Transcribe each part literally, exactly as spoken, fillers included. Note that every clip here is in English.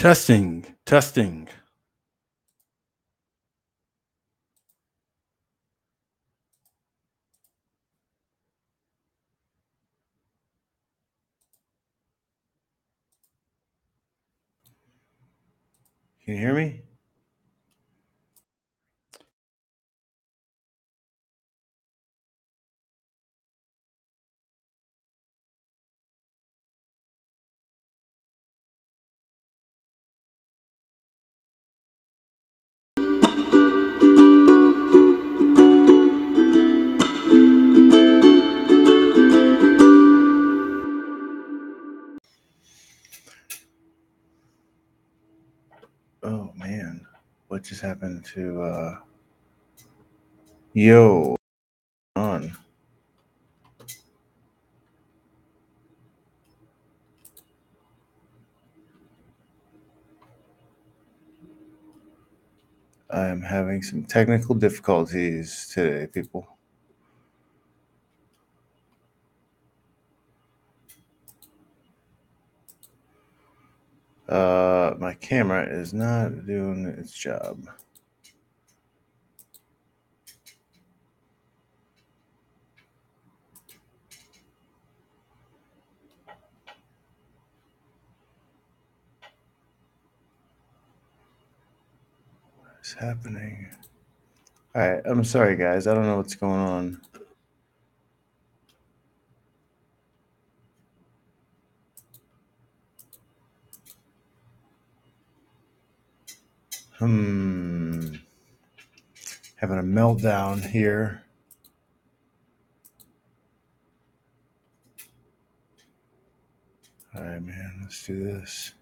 Testing, testing. Can you hear me? Oh man, what just happened to uh yo on? I am having some technical difficulties today, people. Uh, my camera is not doing its job. What is happening? All right, I'm sorry, guys. I don't know what's going on. Hmm. Having a meltdown here. All right, man, let's do this.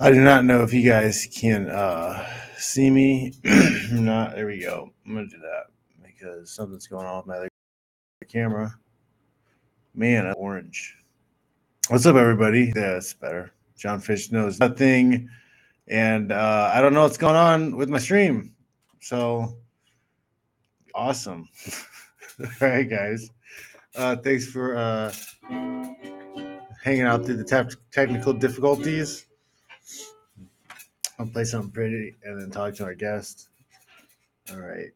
I do not know if you guys can uh, see me or not. There we go. I'm going to do that because something's going on with my other camera. Man, I'm orange. What's up, everybody? Yeah, that's better. John Fish knows nothing. And uh, I don't know what's going on with my stream. So, awesome. All right, guys. Uh, thanks for uh, hanging out through the te- technical difficulties. I'll play something pretty and then talk to our guest. All right.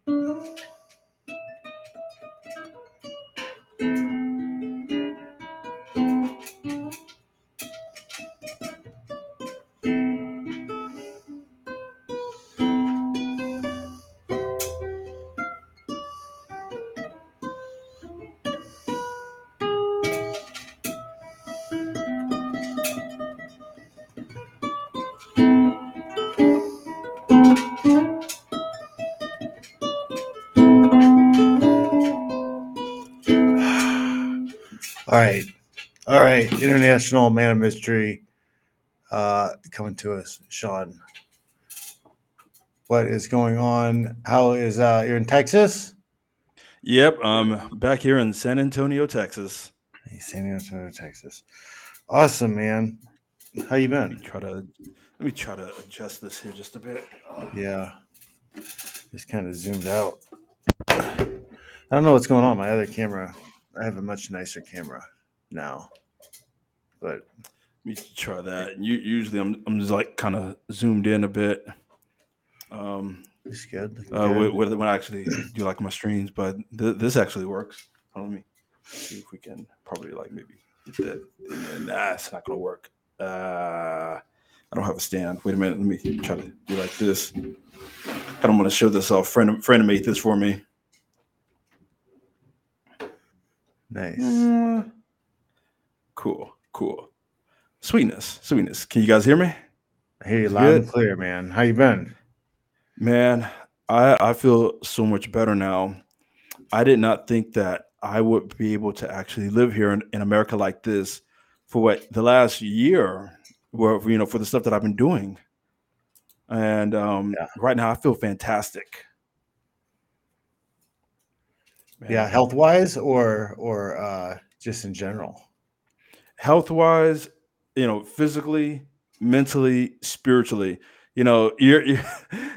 All right, all right, international man of mystery uh, coming to us, Sean. What is going on? How is uh, you're in Texas? Yep, I'm back here in San Antonio, Texas. Hey, San Antonio, Texas. Awesome, man. How you been? Let me try to, let me try to adjust this here just a bit. Yeah, just kind of zoomed out. I don't know what's going on. My other camera. I have a much nicer camera now, but let me try that. You, usually, I'm I'm just like kind of zoomed in a bit. Um, it's good. Uh, when I actually do like my streams, but th- this actually works. Hold on, let me see if we can probably like maybe get that. And nah, it's not gonna work. Uh, I don't have a stand. Wait a minute. Let me try to do like this. I don't want to show this off. Friend, friend made this for me. Nice. Mm. Cool, cool. Sweetness, sweetness. Can you guys hear me? I hear you loud Good. And clear, man. How you been? Man, I, I feel so much better now. I did not think that I would be able to actually live here in, in America like this for what the last year, where, you know, for the stuff that I've been doing. And um, yeah. Right now I feel fantastic. Man. Yeah, health-wise or or uh, just in general? Health-wise, you know, physically, mentally, spiritually. You know, you're, you're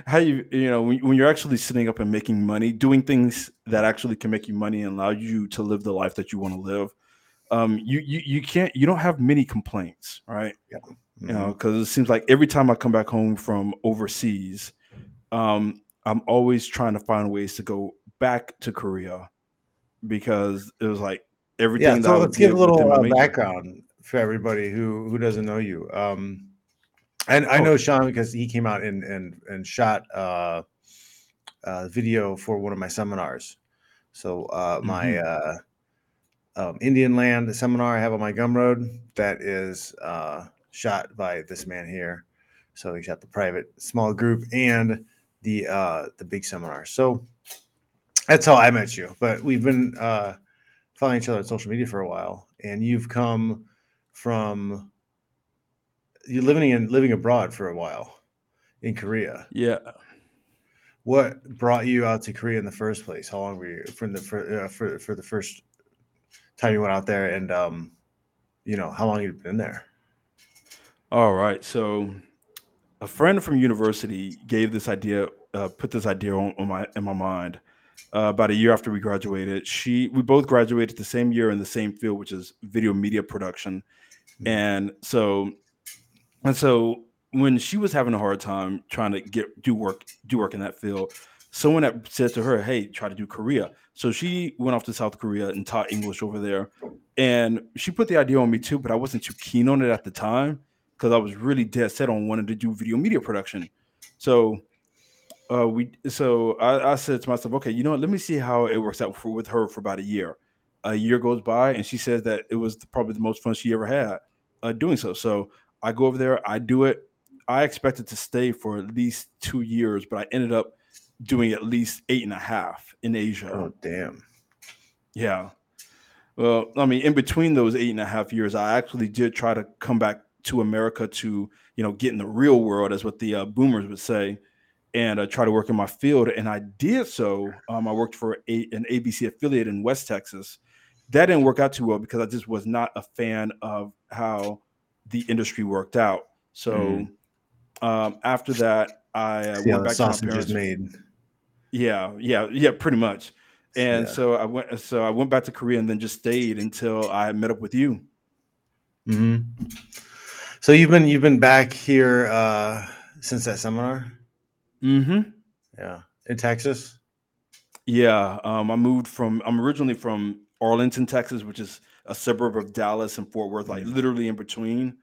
how you you know when, when you're actually sitting up and making money, doing things that actually can make you money and allow you to live the life that you want to live. Um, you you you can't you don't have many complaints, right? Yeah. you know, because it seems like every time I come back home from overseas, um, I'm always trying to find ways to go back to Korea because it was like everything. Yeah, so that let's give a little uh, background for everybody who, who doesn't know you. Um, and I know Sean because he came out and and and shot uh, a video for one of my seminars. So uh, my mm-hmm. uh, um, Indian Land seminar I have on my Gumroad that is uh, shot by this man here. So he shot the private small group and the uh, the big seminar. So that's how I met you. But we've been uh, following each other on social media for a while, and you've come from you're living in living abroad for a while in Korea. Yeah. What brought you out to Korea in the first place? How long were you from the for, uh, for for the first time you went out there, and um, you know, how long you've been there? All right, so a friend from university gave this idea, uh, put this idea on, on my in my mind. Uh, about a year after we graduated, she we both graduated the same year in the same field, which is video media production, and so and so. When she was having a hard time trying to get do work do work in that field, someone that said to her, "Hey, try to do Korea." So she went off to South Korea and taught English over there. And she put the idea on me too, but I wasn't too keen on it at the time because I was really dead set on wanting to do video media production. So uh, we so I, I said to myself, "Okay, you know what? Let me see how it works out for, with her for about a year." A year goes by, and she says that it was probably the most fun she ever had uh, doing so. So I go over there, I do it. I expected to stay for at least two years, but I ended up doing at least eight and a half in Asia. Oh, damn. Yeah. Well, I mean, in between those eight and a half years, I actually did try to come back to America to, you know, get in the real world, as what the uh, boomers would say, and uh, try to work in my field. And I did so. Um, I worked for a, an A B C affiliate in West Texas. That didn't work out too well because I just was not a fan of how the industry worked out. So... Mm. Um, after that, I uh, yeah, went back to my parents. Made. Yeah, yeah, yeah, pretty much. And yeah. so I went. So I went back to Korea and then just stayed until I met up with you. Mm-hmm. So you've been you've been back here uh, since that seminar. Mm-hmm. Yeah, in Texas. Yeah, um, I moved from. I'm originally from Arlington, Texas, which is a suburb of Dallas and Fort Worth, like literally in between.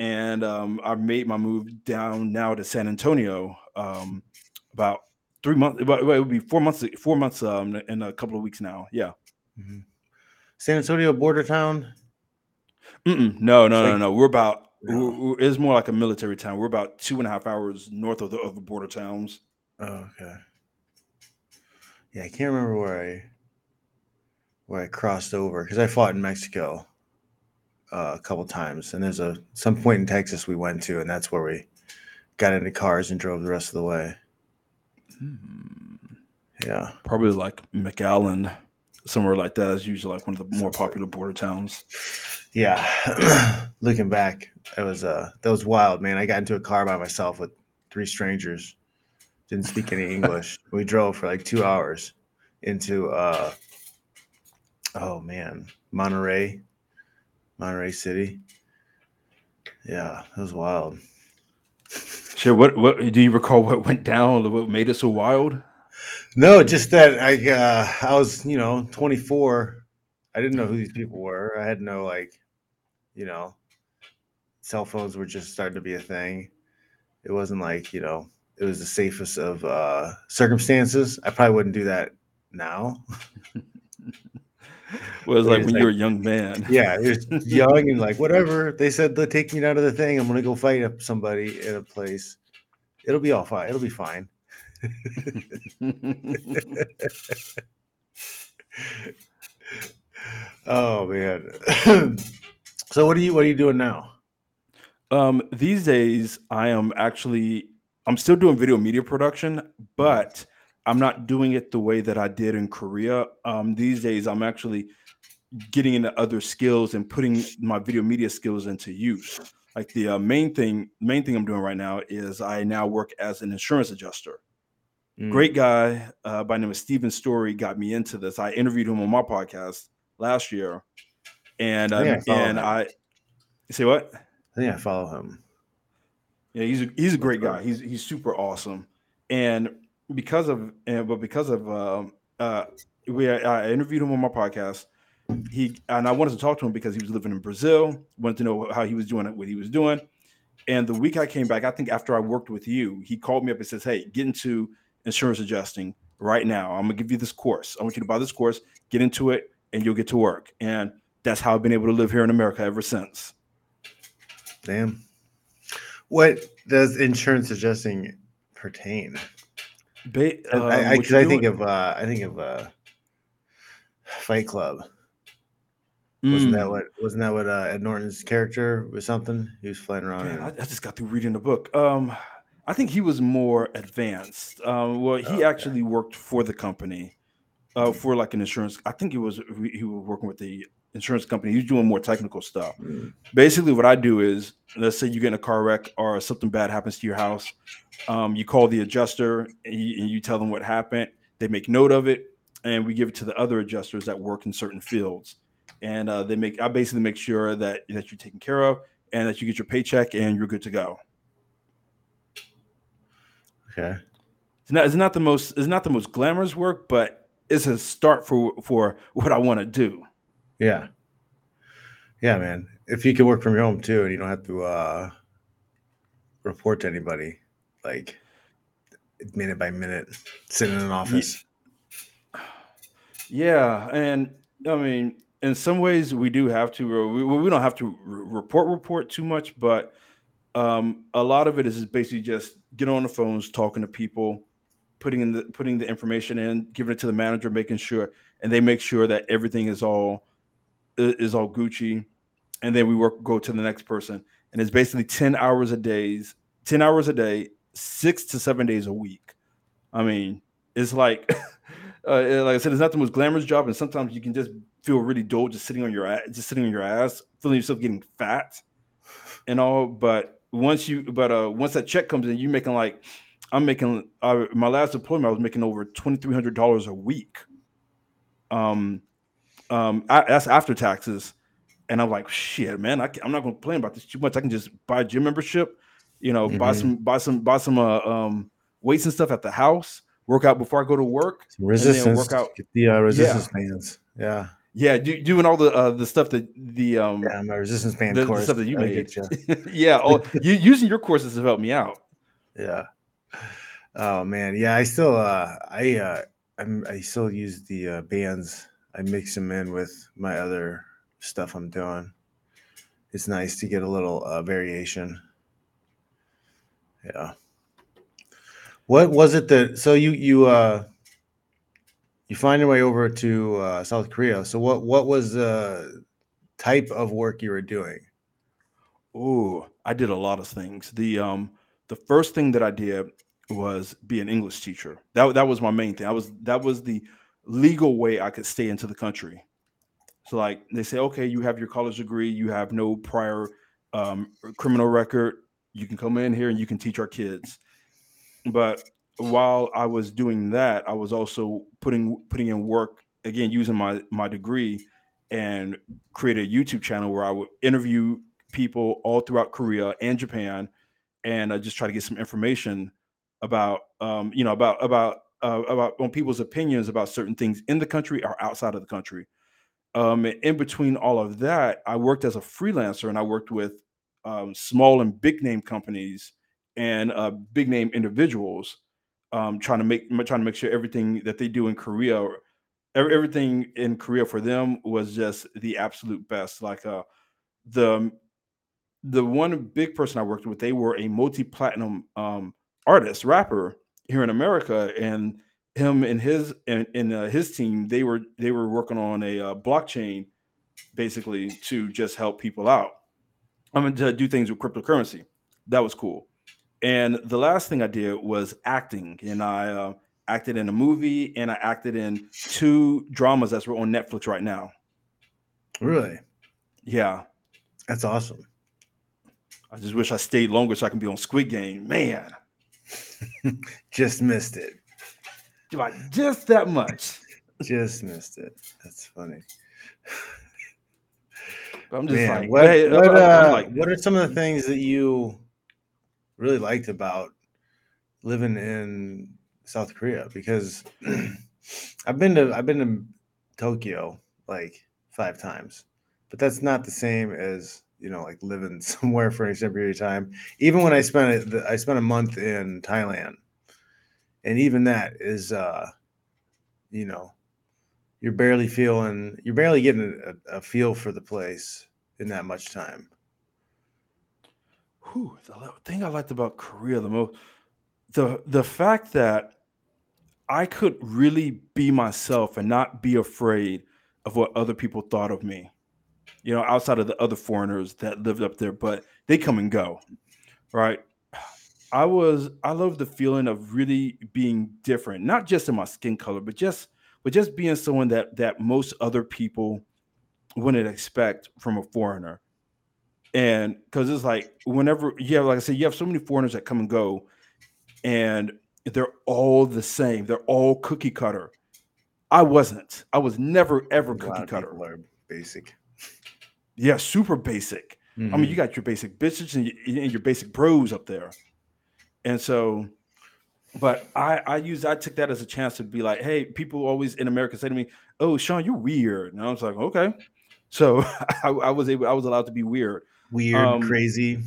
And um, I made my move down now to San Antonio um, about three months. About, it would be four months, four months um, in a couple of weeks now. Yeah. Mm-hmm. San Antonio border town? Mm-mm. No, no, like, no, no. We're about, no. We're, we're, it's more like a military town. We're about two and a half hours north of the, of the border towns. Oh, okay. Yeah, I can't remember where I, where I crossed over because I fought in Mexico. Uh, a couple times, and there's a some point in Texas we went to, and that's where we got into cars and drove the rest of the way. Hmm. Yeah, probably like McAllen, somewhere like that is usually like one of the more popular border towns. Yeah, looking back, it was uh, that was wild, man. I got into a car by myself with three strangers, didn't speak any English. We drove for like two hours into uh, oh man, Monterey. Monterey City. Yeah, that was wild. Sure. What what do you recall what went down? What made it so wild? No, just that I uh, I was, you know, twenty-four. I didn't know who these people were. I had no, like, you know, cell phones were just starting to be a thing. It wasn't like, you know, it was the safest of uh, circumstances. I probably wouldn't do that now. Well, it was like when like, you were a young man. Yeah, it was young and like, whatever. They said, they'll take me down to the thing. I'm going to go fight up somebody at a place. It'll be all fine. It'll be fine. Oh, man. So what are you, what are you doing now? Um, these days, I am actually, I'm still doing video media production, but I'm not doing it the way that I did in Korea. Um, these days, I'm actually getting into other skills and putting my video media skills into use. Like the uh, main thing, main thing I'm doing right now is I now work as an insurance adjuster. Mm. Great guy uh, by the name of Steven Story got me into this. I interviewed him on my podcast last year, and um, yeah, I and him. I say what? I think I follow him. Yeah, he's a, he's a great guy. He's he's super awesome, and because of and but because of um, uh, we I interviewed him on my podcast. He and I wanted to talk to him because he was living in Brazil. Wanted to know how he was doing, what he was doing. And the week I came back, I think after I worked with you, he called me up and says, "Hey, get into insurance adjusting right now. I'm gonna give you this course. I want you to buy this course, get into it, and you'll get to work." And that's how I've been able to live here in America ever since. Damn. What does insurance adjusting pertain? Ba- um, I, I, cause I think of uh, I think of uh, Fight Club. Wasn't that what? Wasn't that what uh, Ed Norton's character was? Something he was flying around. Man, I, I just got through reading the book. Um, I think he was more advanced. Um, well, he oh, okay. actually worked for the company, uh, for like an insurance. I think he was he was working with the insurance company. He was doing more technical stuff. Mm. Basically, what I do is, let's say you get in a car wreck or something bad happens to your house. Um, you call the adjuster and you, and you tell them what happened. They make note of it, and we give it to the other adjusters that work in certain fields. And uh, they make I basically make sure that, that you're taken care of and that you get your paycheck and you're good to go. Okay. It's not it's not the most it's not the most glamorous work, but it's a start for for what I want to do. Yeah. Yeah, man. If you can work from your home too and you don't have to uh, report to anybody, like minute by minute, sitting in an office. Yeah, and I mean in some ways, we do have to. We, we don't have to report report too much, but um, a lot of it is basically just get on the phones, talking to people, putting in the putting the information in, giving it to the manager, making sure, and they make sure that everything is all is all Gucci, and then we work go to the next person, and it's basically ten hours a days, ten hours a day, six to seven days a week. I mean, it's like, uh, like I said, it's not the most glamorous job, and sometimes you can just feel really dull just sitting on your ass, just sitting on your ass, feeling yourself getting fat and all. But once you, but uh, once that check comes in, you're making like, I'm making uh, my last employment, I was making over twenty-three hundred dollars a week. Um, um, I, that's after taxes, and I'm like, shit, man, I can, I'm not gonna complain about this too much. I can just buy a gym membership, you know, mm-hmm. buy some, buy some, buy some uh, um, weights and stuff at the house. Work out before I go to work. Some resistance. And then work out. Get the uh, resistance yeah. bands. Yeah. Yeah, do, doing all the uh, the stuff that the um yeah, my resistance band the, course the stuff that you made. You. yeah, all, you, using your courses to help me out. Yeah. Oh man, yeah. I still uh, I uh, I'm, I still use the uh, bands. I mix them in with my other stuff I'm doing. It's nice to get a little uh, variation. Yeah. What was it that? So you you uh. You find your way over to uh, South Korea. So what, what was the type of work you were doing? Oh, I did a lot of things. The um, the first thing that I did was be an English teacher. That that was my main thing. I was that was the legal way I could stay into the country. So like they say, okay, you have your college degree, you have no prior um, criminal record. You can come in here and you can teach our kids. But while I was doing that, I was also putting putting in work again, using my my degree, and create a YouTube channel where I would interview people all throughout Korea and Japan, and I just try to get some information about um, you know about about uh, about on people's opinions about certain things in the country or outside of the country. Um, in between all of that, I worked as a freelancer, and I worked with um, small and big name companies and uh, big name individuals. Um, trying to make trying to make sure everything that they do in Korea, or everything in Korea for them was just the absolute best. Like uh, the the one big person I worked with, they were a multi-platinum um, artist, rapper here in America, and him and his and, and uh, his team, they were they were working on a uh, blockchain, basically to just help people out. I mean, to do things with cryptocurrency. That was cool. And the last thing I did was acting, and I uh, acted in a movie, and I acted in two dramas that's on Netflix right now. Really? Yeah. That's awesome. I just wish I stayed longer so I can be on Squid Game. Man. Just missed it. Like, just that much. Just missed it. That's funny. I'm just Man, like, what, hey, what, uh, I'm like, what are some of the things that you... really liked about living in South Korea, because I've been to I've been to Tokyo like five times, but that's not the same as, you know, like living somewhere for an extended period of time. Even when I spent it, I spent a month in Thailand, and even that is, uh, you know, you're barely feeling, you're barely getting a, a feel for the place in that much time. Whew, the thing I liked about Korea the most, the the fact that I could really be myself and not be afraid of what other people thought of me, you know, outside of the other foreigners that lived up there, but they come and go, right? I was, I love the feeling of really being different, not just in my skin color, but just, but just being someone that, that most other people wouldn't expect from a foreigner. And cause it's like, whenever you have, like I said, you have so many foreigners that come and go, and they're all the same. They're all cookie cutter. I wasn't. I was never, ever cookie cutter. Basic. Yeah, super basic. Mm-hmm. I mean, you got your basic bitches and your, and your basic bros up there. And so, but I, I used, I took that as a chance to be like, hey, people always in America say to me, oh, Sean, you're weird. And I was like, okay. So I, I was able, I was allowed to be weird. Weird, um, crazy.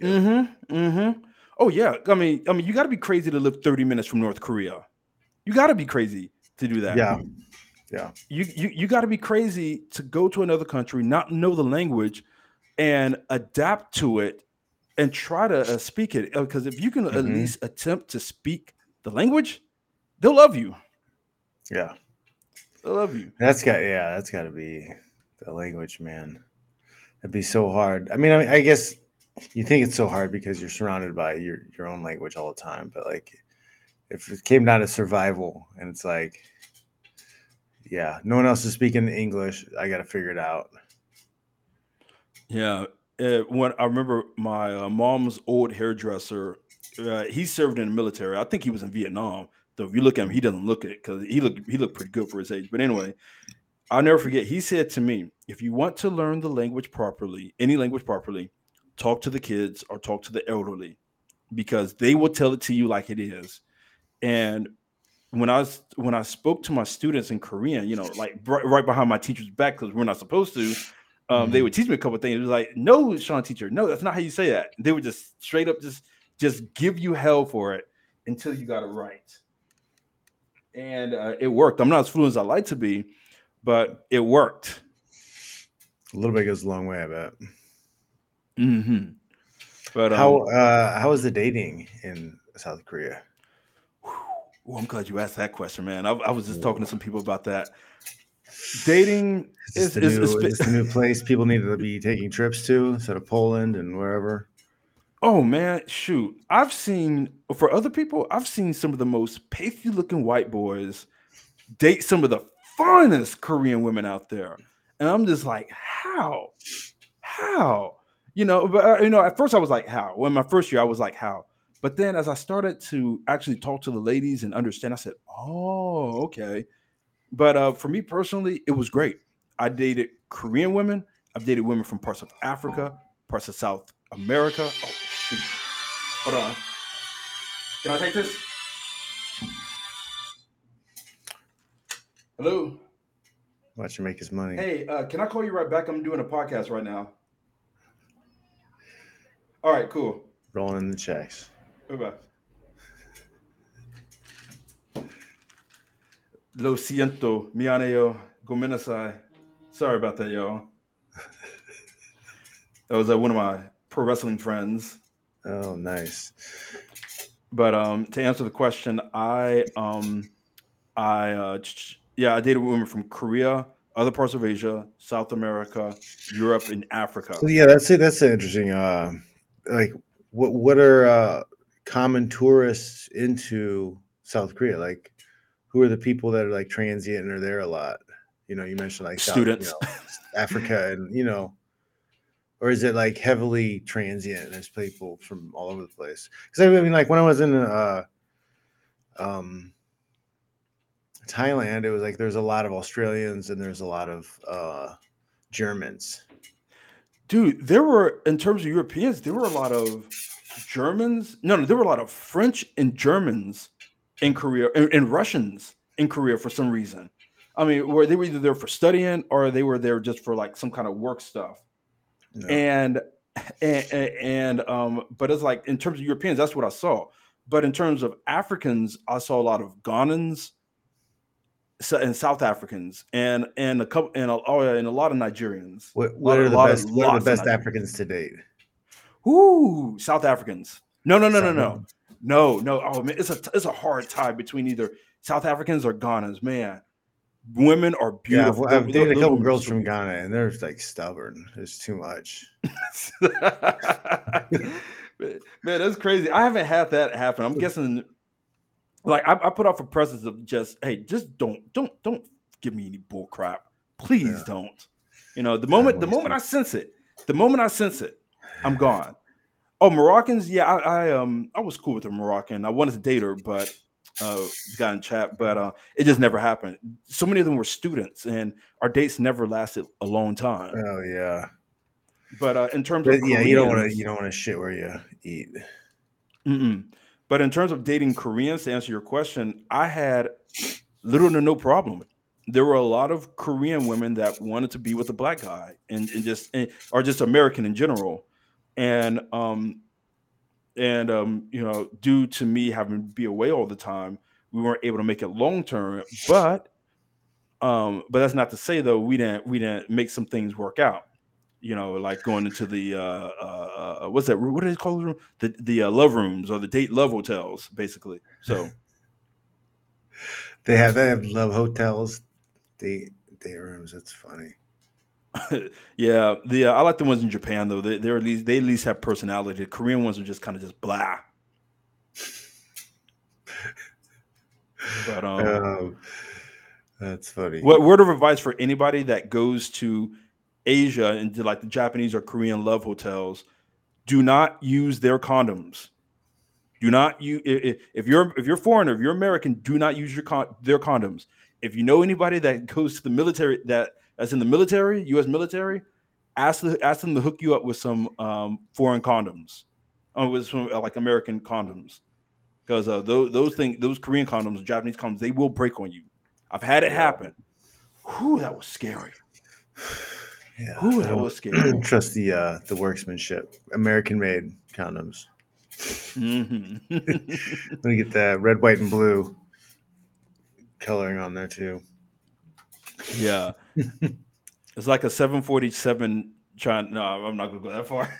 Mm-hmm, mm-hmm. Oh yeah, I mean, I mean, you got to be crazy to live thirty minutes from North Korea. You got to be crazy to do that. Yeah, yeah. You you you got to be crazy to go to another country, not know the language, and adapt to it, and try to uh, speak it. Because if you can mm-hmm. at least attempt to speak the language, they'll love you. Yeah, they'll love you. That's got yeah, that's got to be the language, man. That'd be so hard. I mean, I, mean, I guess. You think it's so hard because you're surrounded by your, your own language all the time. But like, if it came down to survival and it's like, yeah, no one else is speaking English, I got to figure it out. Yeah. It, when I remember my uh, mom's old hairdresser, uh, he served in the military. I think he was in Vietnam. So if you look at him, he doesn't look it because he looked, he looked pretty good for his age. But anyway, I'll never forget. He said to me, if you want to learn the language properly, any language properly, talk to the kids or talk to the elderly, because they will tell it to you like it is. And when I was, when I spoke to my students in Korean, you know, like right, right behind my teacher's back, because we're not supposed to, um, mm-hmm. they would teach me a couple of things. It was like, no, Sean, teacher, no, that's not how you say that. They would just straight up just just give you hell for it until you got it right. And uh, it worked. I'm not as fluent as I like to be, but it worked. A little bit goes a long way, I bet. Hmm. But um, how uh, how is the dating in South Korea? Well, I'm glad you asked that question, man. I, I was just talking to some people about that. Dating is, is, new, is, is this a new place people need to be taking trips to instead of Poland and wherever. Oh man, shoot! I've seen for other people, I've seen some of the most pasty-looking white boys date some of the finest Korean women out there, and I'm just like, how, how. You know, but you know, at first I was like, how? Well, in my first year, I was like, how? But then as I started to actually talk to the ladies and understand, I said, oh, okay. But uh, for me personally, it was great. I dated Korean women. I've dated women from parts of Africa, parts of South America. Oh, shoot. Hold on. Can I take this? Hello? Watch him make his money. Hey, uh, can I call you right back? I'm doing a podcast right now. All right, cool. Rolling in the checks. Bye-bye. Lo siento, miane yo, gomenasai. Sorry about that, y'all. That was uh, one of my pro wrestling friends. Oh, nice. But um, to answer the question, I, um, I, uh, yeah, I dated women from Korea, other parts of Asia, South America, Europe, and Africa. So, yeah, that's it. That's interesting. Uh... Like what what are uh, common tourists into South Korea? Like who are the people that are like transient and are there a lot? You know, you mentioned like students, South, you know, Africa, and you know, or is it like heavily transient and there's people from all over the place? Because I mean, like when I was in uh, um, Thailand, it was like there's a lot of Australians and there's a lot of uh, Germans. Dude, there were, in terms of Europeans, there were a lot of Germans. No, no, there were a lot of French and Germans in Korea, and, and Russians in Korea for some reason. I mean, where they were either there for studying or they were there just for like some kind of work stuff. Yeah. And, and, and, um, but it's like in terms of Europeans, that's what I saw. But in terms of Africans, I saw a lot of Ghanans and South Africans, and and a couple and a, and a lot of Nigerians. What, what are the best? Of, what are the best Africans to date? Ooh, South Africans. No, no, no, no, no, no, no. Oh man, it's a it's a hard tie between either South Africans or Ghanans. Man, women are beautiful. Yeah, I've, I've dated a couple girls from Ghana, and they're like stubborn. It's too much. Man, that's crazy. I haven't had that happen. I'm guessing, like, I, I put off a presence of just, hey, just don't, don't, don't give me any bull crap. Please yeah. don't. You know, the moment, yeah, the moment I sense it, the moment I sense it, I'm gone. Oh, Moroccans, yeah, I, I um, I was cool with a Moroccan. I wanted to date her, but uh, got in chat, but uh, it just never happened. So many of them were students, and our dates never lasted a long time. Oh yeah. But uh, in terms of yeah, Koreans, you don't want to you don't want to shit where you eat. Mm-mm. But in terms of dating Koreans, to answer your question, I had little to no problem. There were a lot of Korean women that wanted to be with a black guy, and, and just and, or just American in general, and um, and um, you know, due to me having to be away all the time, we weren't able to make it long term. But um, but that's not to say though we didn't we didn't make some things work out. You know, like going into the uh, uh, what's that? What do they call it? The the uh, love rooms or the date love hotels, basically. So they have they have love hotels, date date rooms. That's funny. Yeah, the uh, I like the ones in Japan though. They they're at least they at least have personality. The Korean ones are just kind of just blah. But um, um, that's funny. What word of advice for anybody that goes to Asia and to like the Japanese or Korean love hotels? Do not use their condoms. Do not use if, if you're if you're foreigner, if you're American, do not use your con- their condoms. If you know anybody that goes to the military that that's in the military, U S military, ask the, ask them to hook you up with some um, foreign condoms, or with some uh, like American condoms, because uh, those those things those Korean condoms, Japanese condoms, they will break on you. I've had it happen. Whew, that was scary. Yeah, Ooh, that was scary. Trust the uh, the workmanship. American-made condoms. Mm-hmm. Let me get that red, white, and blue coloring on there too. Yeah, it's like a seven forty-seven. Trying? No, I'm not gonna go that far.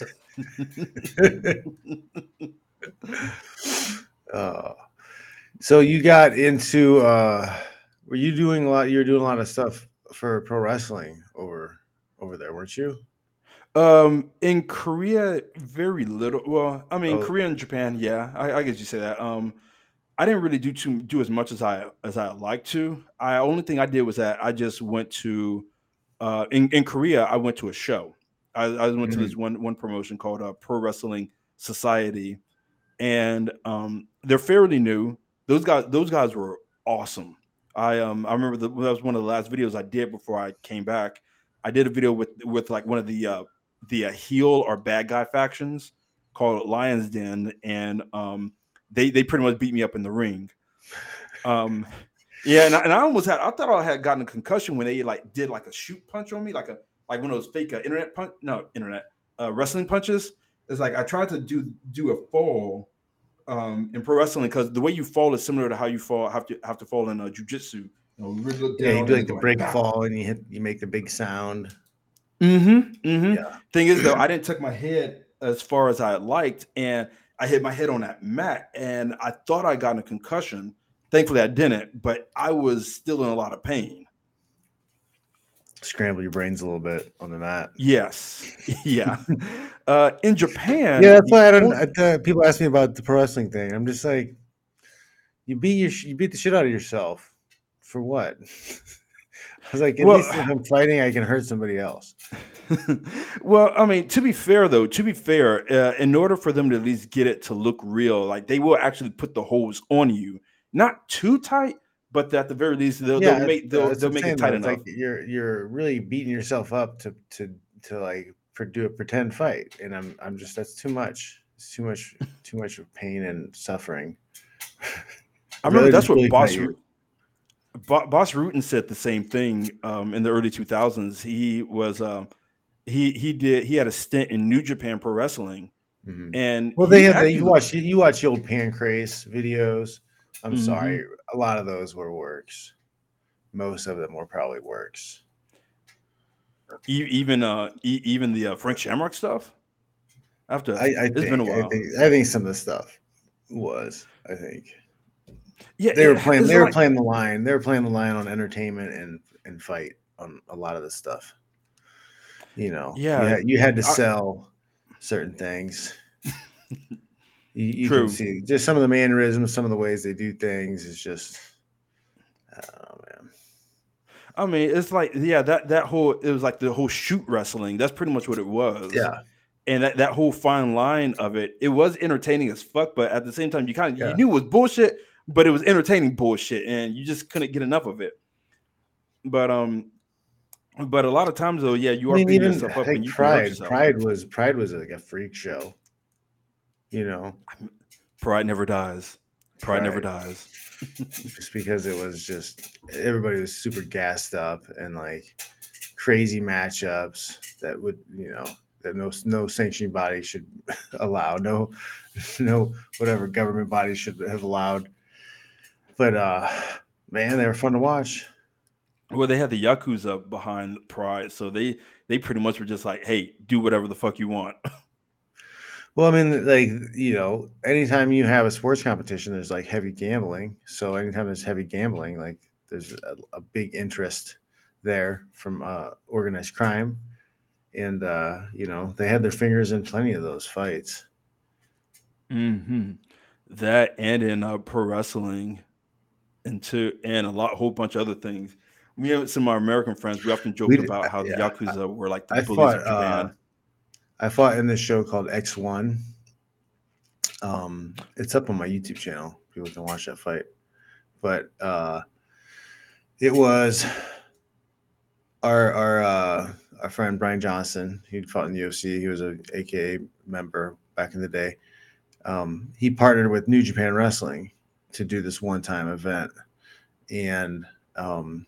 uh, so you got into? Uh, were you doing a lot? You were doing a lot of stuff for pro wrestling over. Over there, weren't you? Um, in Korea, very little. Well, I mean, oh. Korea and Japan, yeah, I, I guess you say that. Um, I didn't really do too do as much as I as I liked to. I only thing I did was that I just went to uh, in in Korea. I went to a show. I, I went mm-hmm. to this one one promotion called uh, Pro Wrestling Society, and um, they're fairly new. Those guys, those guys were awesome. I um, I remember the, that was one of the last videos I did before I came back. I did a video with, with like one of the uh, the uh, heel or bad guy factions called Lion's Den, and um, they they pretty much beat me up in the ring. Um, yeah, and I, and I almost had I thought I had gotten a concussion when they like did like a shoot punch on me, like a like one of those fake uh, internet punch no internet uh, wrestling punches. It's like I tried to do do a fall um, in pro wrestling because the way you fall is similar to how you fall have to have to fall in uh, jiu-jitsu. Yeah, you do like the break like, fall, and you hit, you make the big sound. Mm-hmm. Mm-hmm. Yeah. Thing is, though, I didn't tuck my head as far as I liked, and I hit my head on that mat, and I thought I got a concussion. Thankfully, I didn't, but I was still in a lot of pain. Scramble your brains a little bit on the mat. Yes. Yeah. uh, in Japan, yeah, that's why I don't. I, uh, people ask me about the pro wrestling thing. I'm just like, you beat your, you beat the shit out of yourself. For what? I was like, at well, least if I'm fighting, I can hurt somebody else. Well, I mean, to be fair, though, to be fair, uh, in order for them to at least get it to look real, like they will actually put the holes on you, not too tight, but at the very least, they'll, yeah, they'll make they'll, they'll make it tight enough. Like you're you're really beating yourself up to to to like for do a pretend fight, and I'm I'm just that's too much. It's too much, too much of pain and suffering. I remember that's what Boss Boss Rutan said the same thing um, in the early two thousands. He was um, he he did he had a stint in New Japan Pro Wrestling, mm-hmm. and well they have you watch you watch the old Pancrase videos. I'm mm-hmm. sorry, a lot of those were works. Most of them were probably works. Even uh, even the uh, Frank Shamrock stuff. After I, I it's think, been a while. I think, I think some of the stuff was. I think. Yeah, they were playing. They were like, playing the line. They were playing the line on entertainment and, and fight on a lot of this stuff. You know. Yeah. You had, you had to sell I, certain things. you you true. Can see just some of the mannerisms, some of the ways they do things is just. Oh man. I mean, it's like yeah, that that whole it was like the whole shoot wrestling. That's pretty much what it was. Yeah. And that, that whole fine line of it, it was entertaining as fuck, but at the same time, you kind of yeah. you knew it was bullshit, but it was entertaining bullshit, and you just couldn't get enough of it. But um, but a lot of times though, yeah, you I are mean, beating even, yourself up. Hey, and you pride, pride was pride was like a freak show, you know. Pride never dies. Pride, pride. never dies. Just because it was just everybody was super gassed up and like crazy matchups that would you know. That no no sanctioning body should allow, no no whatever government body should have allowed. But uh, man, they were fun to watch. Well, they had the Yakuza behind Pride, so they they pretty much were just like, hey, do whatever the fuck you want. Well, I mean, like you know, anytime you have a sports competition, there's like heavy gambling. So anytime there's heavy gambling, like there's a, a big interest there from uh, organized crime. And, uh, you know, they had their fingers in plenty of those fights. Mm-hmm. That and in uh, pro wrestling and, to, and a lot, whole bunch of other things. We have some of our American friends. We often joke we did, about how yeah, the Yakuza I, were like the I bullies fought, of Japan. Uh, I fought in this show called X One. Um, it's up on my YouTube channel. People can watch that fight. But uh, it was our... our uh, our friend Brian Johnson, he'd fought in the U F C. He was a A K A member back in the day. Um, he partnered with New Japan Wrestling to do this one-time event, and um,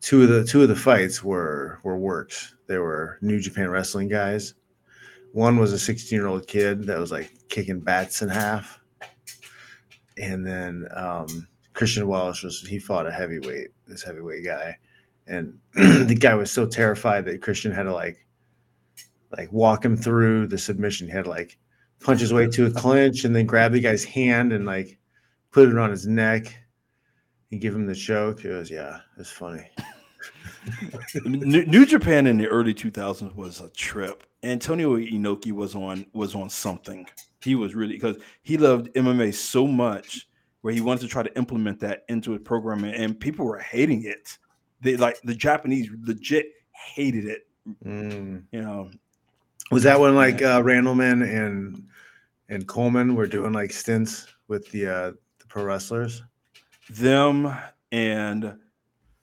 two of the two of the fights were were works. They were New Japan Wrestling guys. One was a sixteen-year-old kid that was like kicking bats in half, and then um, Christian Welsh was he fought a heavyweight, this heavyweight guy. And the guy was so terrified that Christian had to like, like walk him through the submission. He had to like punch his way to a clinch and then grab the guy's hand and like put it on his neck and give him the choke. It was, yeah, it's funny. New, New Japan in the early two thousands was a trip. Antonio Inoki was on, was on something. He was really, because he loved M M A so much where he wanted to try to implement that into his program, and people were hating it. They like the Japanese legit hated it. Mm. You know, was that when like uh, Randleman and and Coleman were doing like stints with the uh, the pro wrestlers? Them and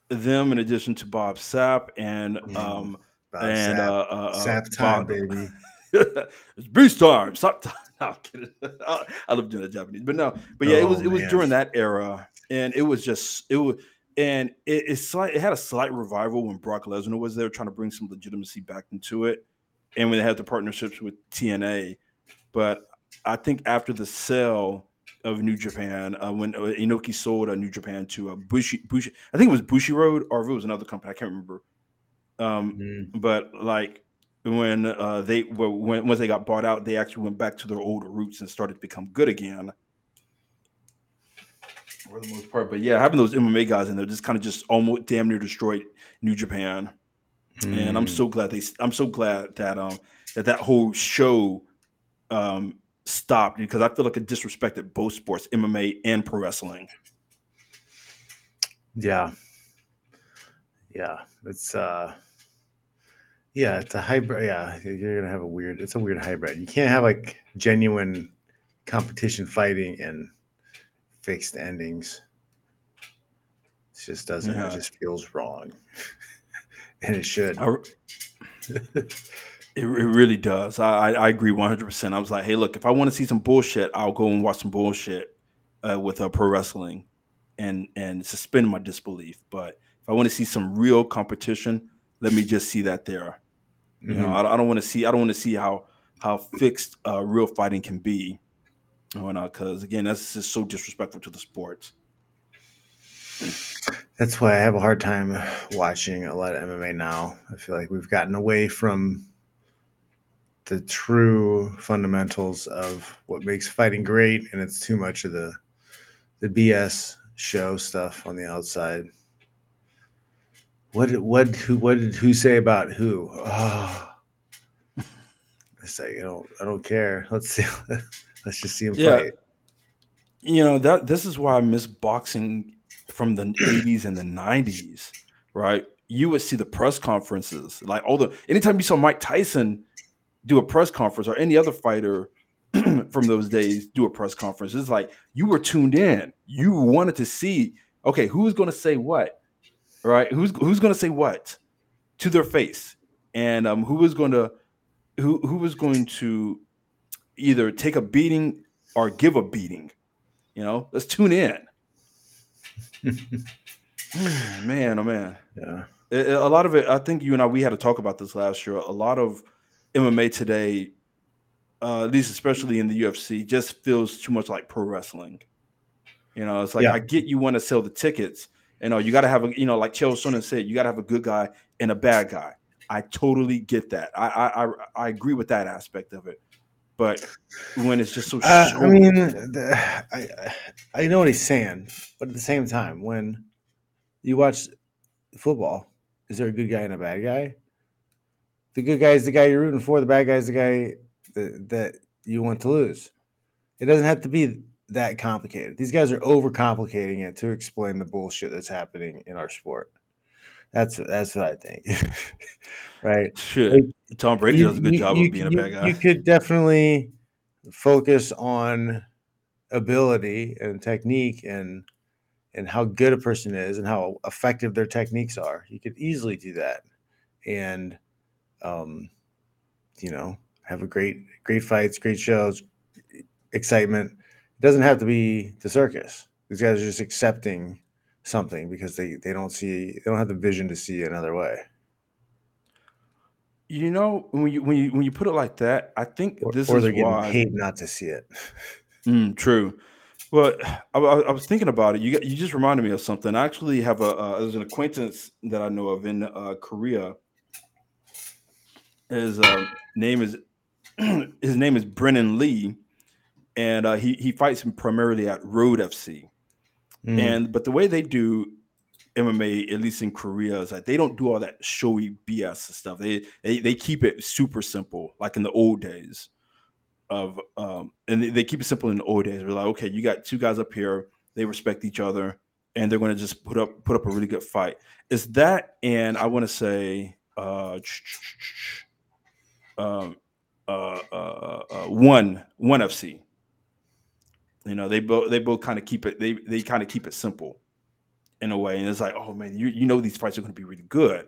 them, in addition to Bob Sapp and mm. um Bob and Sapp, uh, uh, Sapp time, Bob. Baby. It's Bruce time. Stop time. No, I'm kidding. I love doing the Japanese, but no, but yeah, oh, it was it was man. during that era, and it was just it was. And it, it, slight, it had a slight revival when Brock Lesnar was there, trying to bring some legitimacy back into it, and when they had the partnerships with T N A. But I think after the sale of New Japan, uh, when uh, Inoki sold uh, New Japan to uh, Bushi, Bushi, I think it was Bushiroad, or if it was another company, I can't remember. Um, mm-hmm. But like when uh, they were, when once they got bought out, they actually went back to their older roots and started to become good again. For the most part, but yeah, having those M M A guys in there just kind of just almost damn near destroyed New Japan, mm. and I'm so glad they. I'm so glad that um that that whole show um stopped, because I feel like it disrespected both sports, M M A and pro wrestling. Yeah, yeah, it's uh, yeah, it's a hybrid. Yeah, you're gonna have a weird. It's a weird hybrid. You can't have like genuine competition fighting and fixed endings. It just doesn't. Yeah. It just feels wrong, and it should. I, it, it really does. I, I agree one hundred percent. I was like, hey, look, if I want to see some bullshit, I'll go and watch some bullshit uh, with uh, pro wrestling and, and suspend my disbelief. But if I want to see some real competition, let me just see that there. You mm-hmm. know, I, I don't want to see I don't want to see how how fixed uh, real fighting can be. Or not, because again, that's just so disrespectful to the sports. That's why I have a hard time watching a lot of M M A now. I feel like we've gotten away from the true fundamentals of what makes fighting great, and it's too much of the the B S show stuff on the outside. What what who what did who say about who? Oh, I say I don't I don't care. Let's see. Let's just see him yeah. fight. You know, that this is why I miss boxing from the eighties and the nineties, right? You would see the press conferences, like all the anytime you saw Mike Tyson do a press conference or any other fighter from those days do a press conference, it's like you were tuned in. You wanted to see, okay, who's going to say what, right? Who's who's going to say what to their face, and um, who was going to who who was going to either take a beating or give a beating. You know, let's tune in. Man, oh man. Yeah. It, it, a lot of it, I think you and I, we had to talk about this last year. A lot of M M A today, uh, at least especially in the U F C, just feels too much like pro wrestling. You know, it's like, yeah. I get you want to sell the tickets. You know, you got to have, a, you know, like Chael Sonnen said, you got to have a good guy and a bad guy. I totally get that. I I I, I agree with that aspect of it. But when it's just so, uh, I mean, the, I I know what he's saying, but at the same time, when you watch football, is there a good guy and a bad guy? The good guy is the guy you're rooting for. The bad guy is the guy that, that you want to lose. It doesn't have to be that complicated. These guys are overcomplicating it to explain the bullshit that's happening in our sport. That's that's what I think, right? Shit. Like, Tom Brady you, does a good you, job you, of being you, a bad guy. You could definitely focus on ability and technique and and how good a person is and how effective their techniques are. You could easily do that, and um, you know, have a great great fights, great shows, excitement. It doesn't have to be the circus. These guys are just accepting something because they they don't see they don't have the vision to see another way. You know, when you when you when you put it like that, I think or, this or is they're why getting paid not to see it. Mm, true. Well, I, I was thinking about it. You got, you just reminded me of something. I actually have a uh, there's an acquaintance that I know of in uh, Korea. His uh, name is his name is Brennan Lee, and uh, he he fights primarily at Road F C. Mm. And but the way they do M M A, at least in Korea, is like they don't do all that showy B S and stuff. They they, they keep it super simple, like in the old days of um, and they, they keep it simple in the old days. We're like, okay, you got two guys up here, they respect each other, and they're going to just put up put up a really good fight. It's that, and I want to say, uh, um, uh, uh, uh, one one F C. You know, they both they both kind of keep it they they kind of keep it simple in a way, and it's like, oh man, you you know these fights are going to be really good,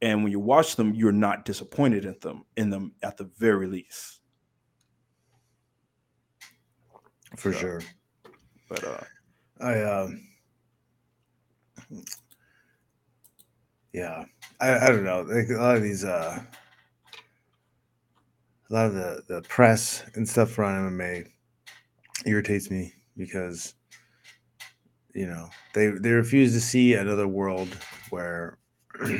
and when you watch them, you're not disappointed in them in them at the very least. For so, sure, but uh, I um, yeah, I I don't know, like a lot of these uh, a lot of the the press and stuff around M M A irritates me because, you know, they they refuse to see another world where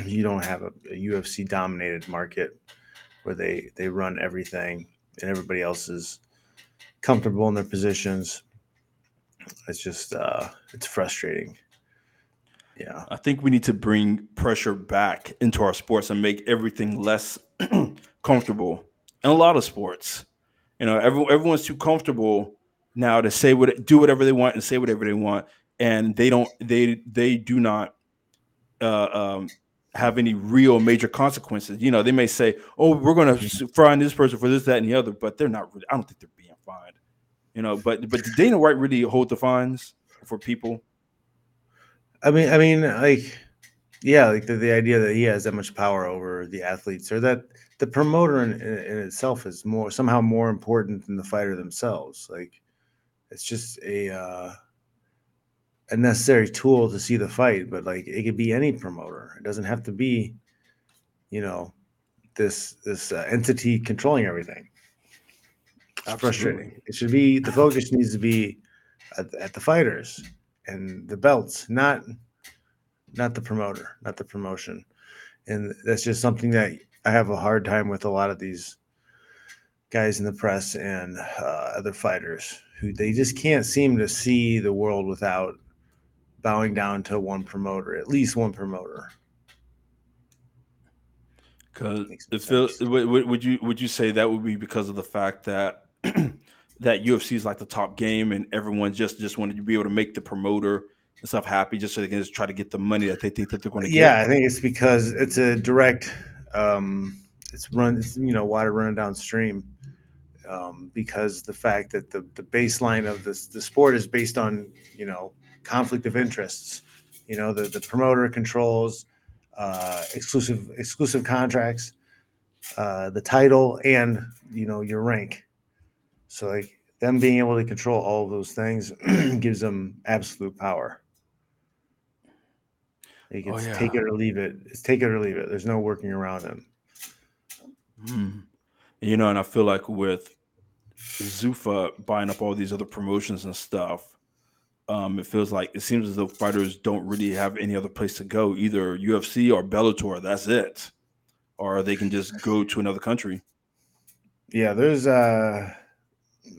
you don't have a, a U F C dominated market where they they run everything and everybody else is comfortable in their positions. It's just uh it's frustrating. Yeah, I think we need to bring pressure back into our sports and make everything less comfortable in a lot of sports. You know, every, everyone's too comfortable now to say what, do whatever they want and say whatever they want, and they don't, they they do not uh, um, have any real major consequences. You know, they may say, "Oh, we're going to fine this person for this, that, and the other," but they're not really. I don't think they're being fined. You know, but but did Dana White really hold the fines for people? I mean, I mean, like Yeah, like the, the idea that he has that much power over the athletes, or that the promoter in, in itself is more somehow more important than the fighter themselves. Like, it's just a uh, a necessary tool to see the fight, but like it could be any promoter. It doesn't have to be, you know, this this uh, entity controlling everything. It's frustrating. It should be the focus needs to be at, at the fighters and the belts, not. Not the promoter, not the promotion. And that's just something that I have a hard time with a lot of these guys in the press and uh, other fighters who they just can't seem to see the world without bowing down to one promoter, at least one promoter. Because would you would you say that would be because of the fact that that U F C is like the top game and everyone just just wanted to be able to make the promoter and stuff happy just so they can just try to get the money that they think that they're going to get? Yeah, I think it's because it's a direct, um, it's run, it's, you know, water running downstream, um, because the fact that the, the baseline of this, the sport is based on, you know, conflict of interests, you know, the, the promoter controls uh, exclusive, exclusive contracts, uh, the title and, you know, your rank. So like them being able to control all of those things gives them absolute power. Like it's oh, yeah. take it or leave it. It's take it or leave it. There's no working around them. Mm. You know, and I feel like with Zuffa buying up all these other promotions and stuff, um, it feels like it seems as though fighters don't really have any other place to go, either U F C or Bellator. That's it. Or they can just go to another country. Yeah, there's uh,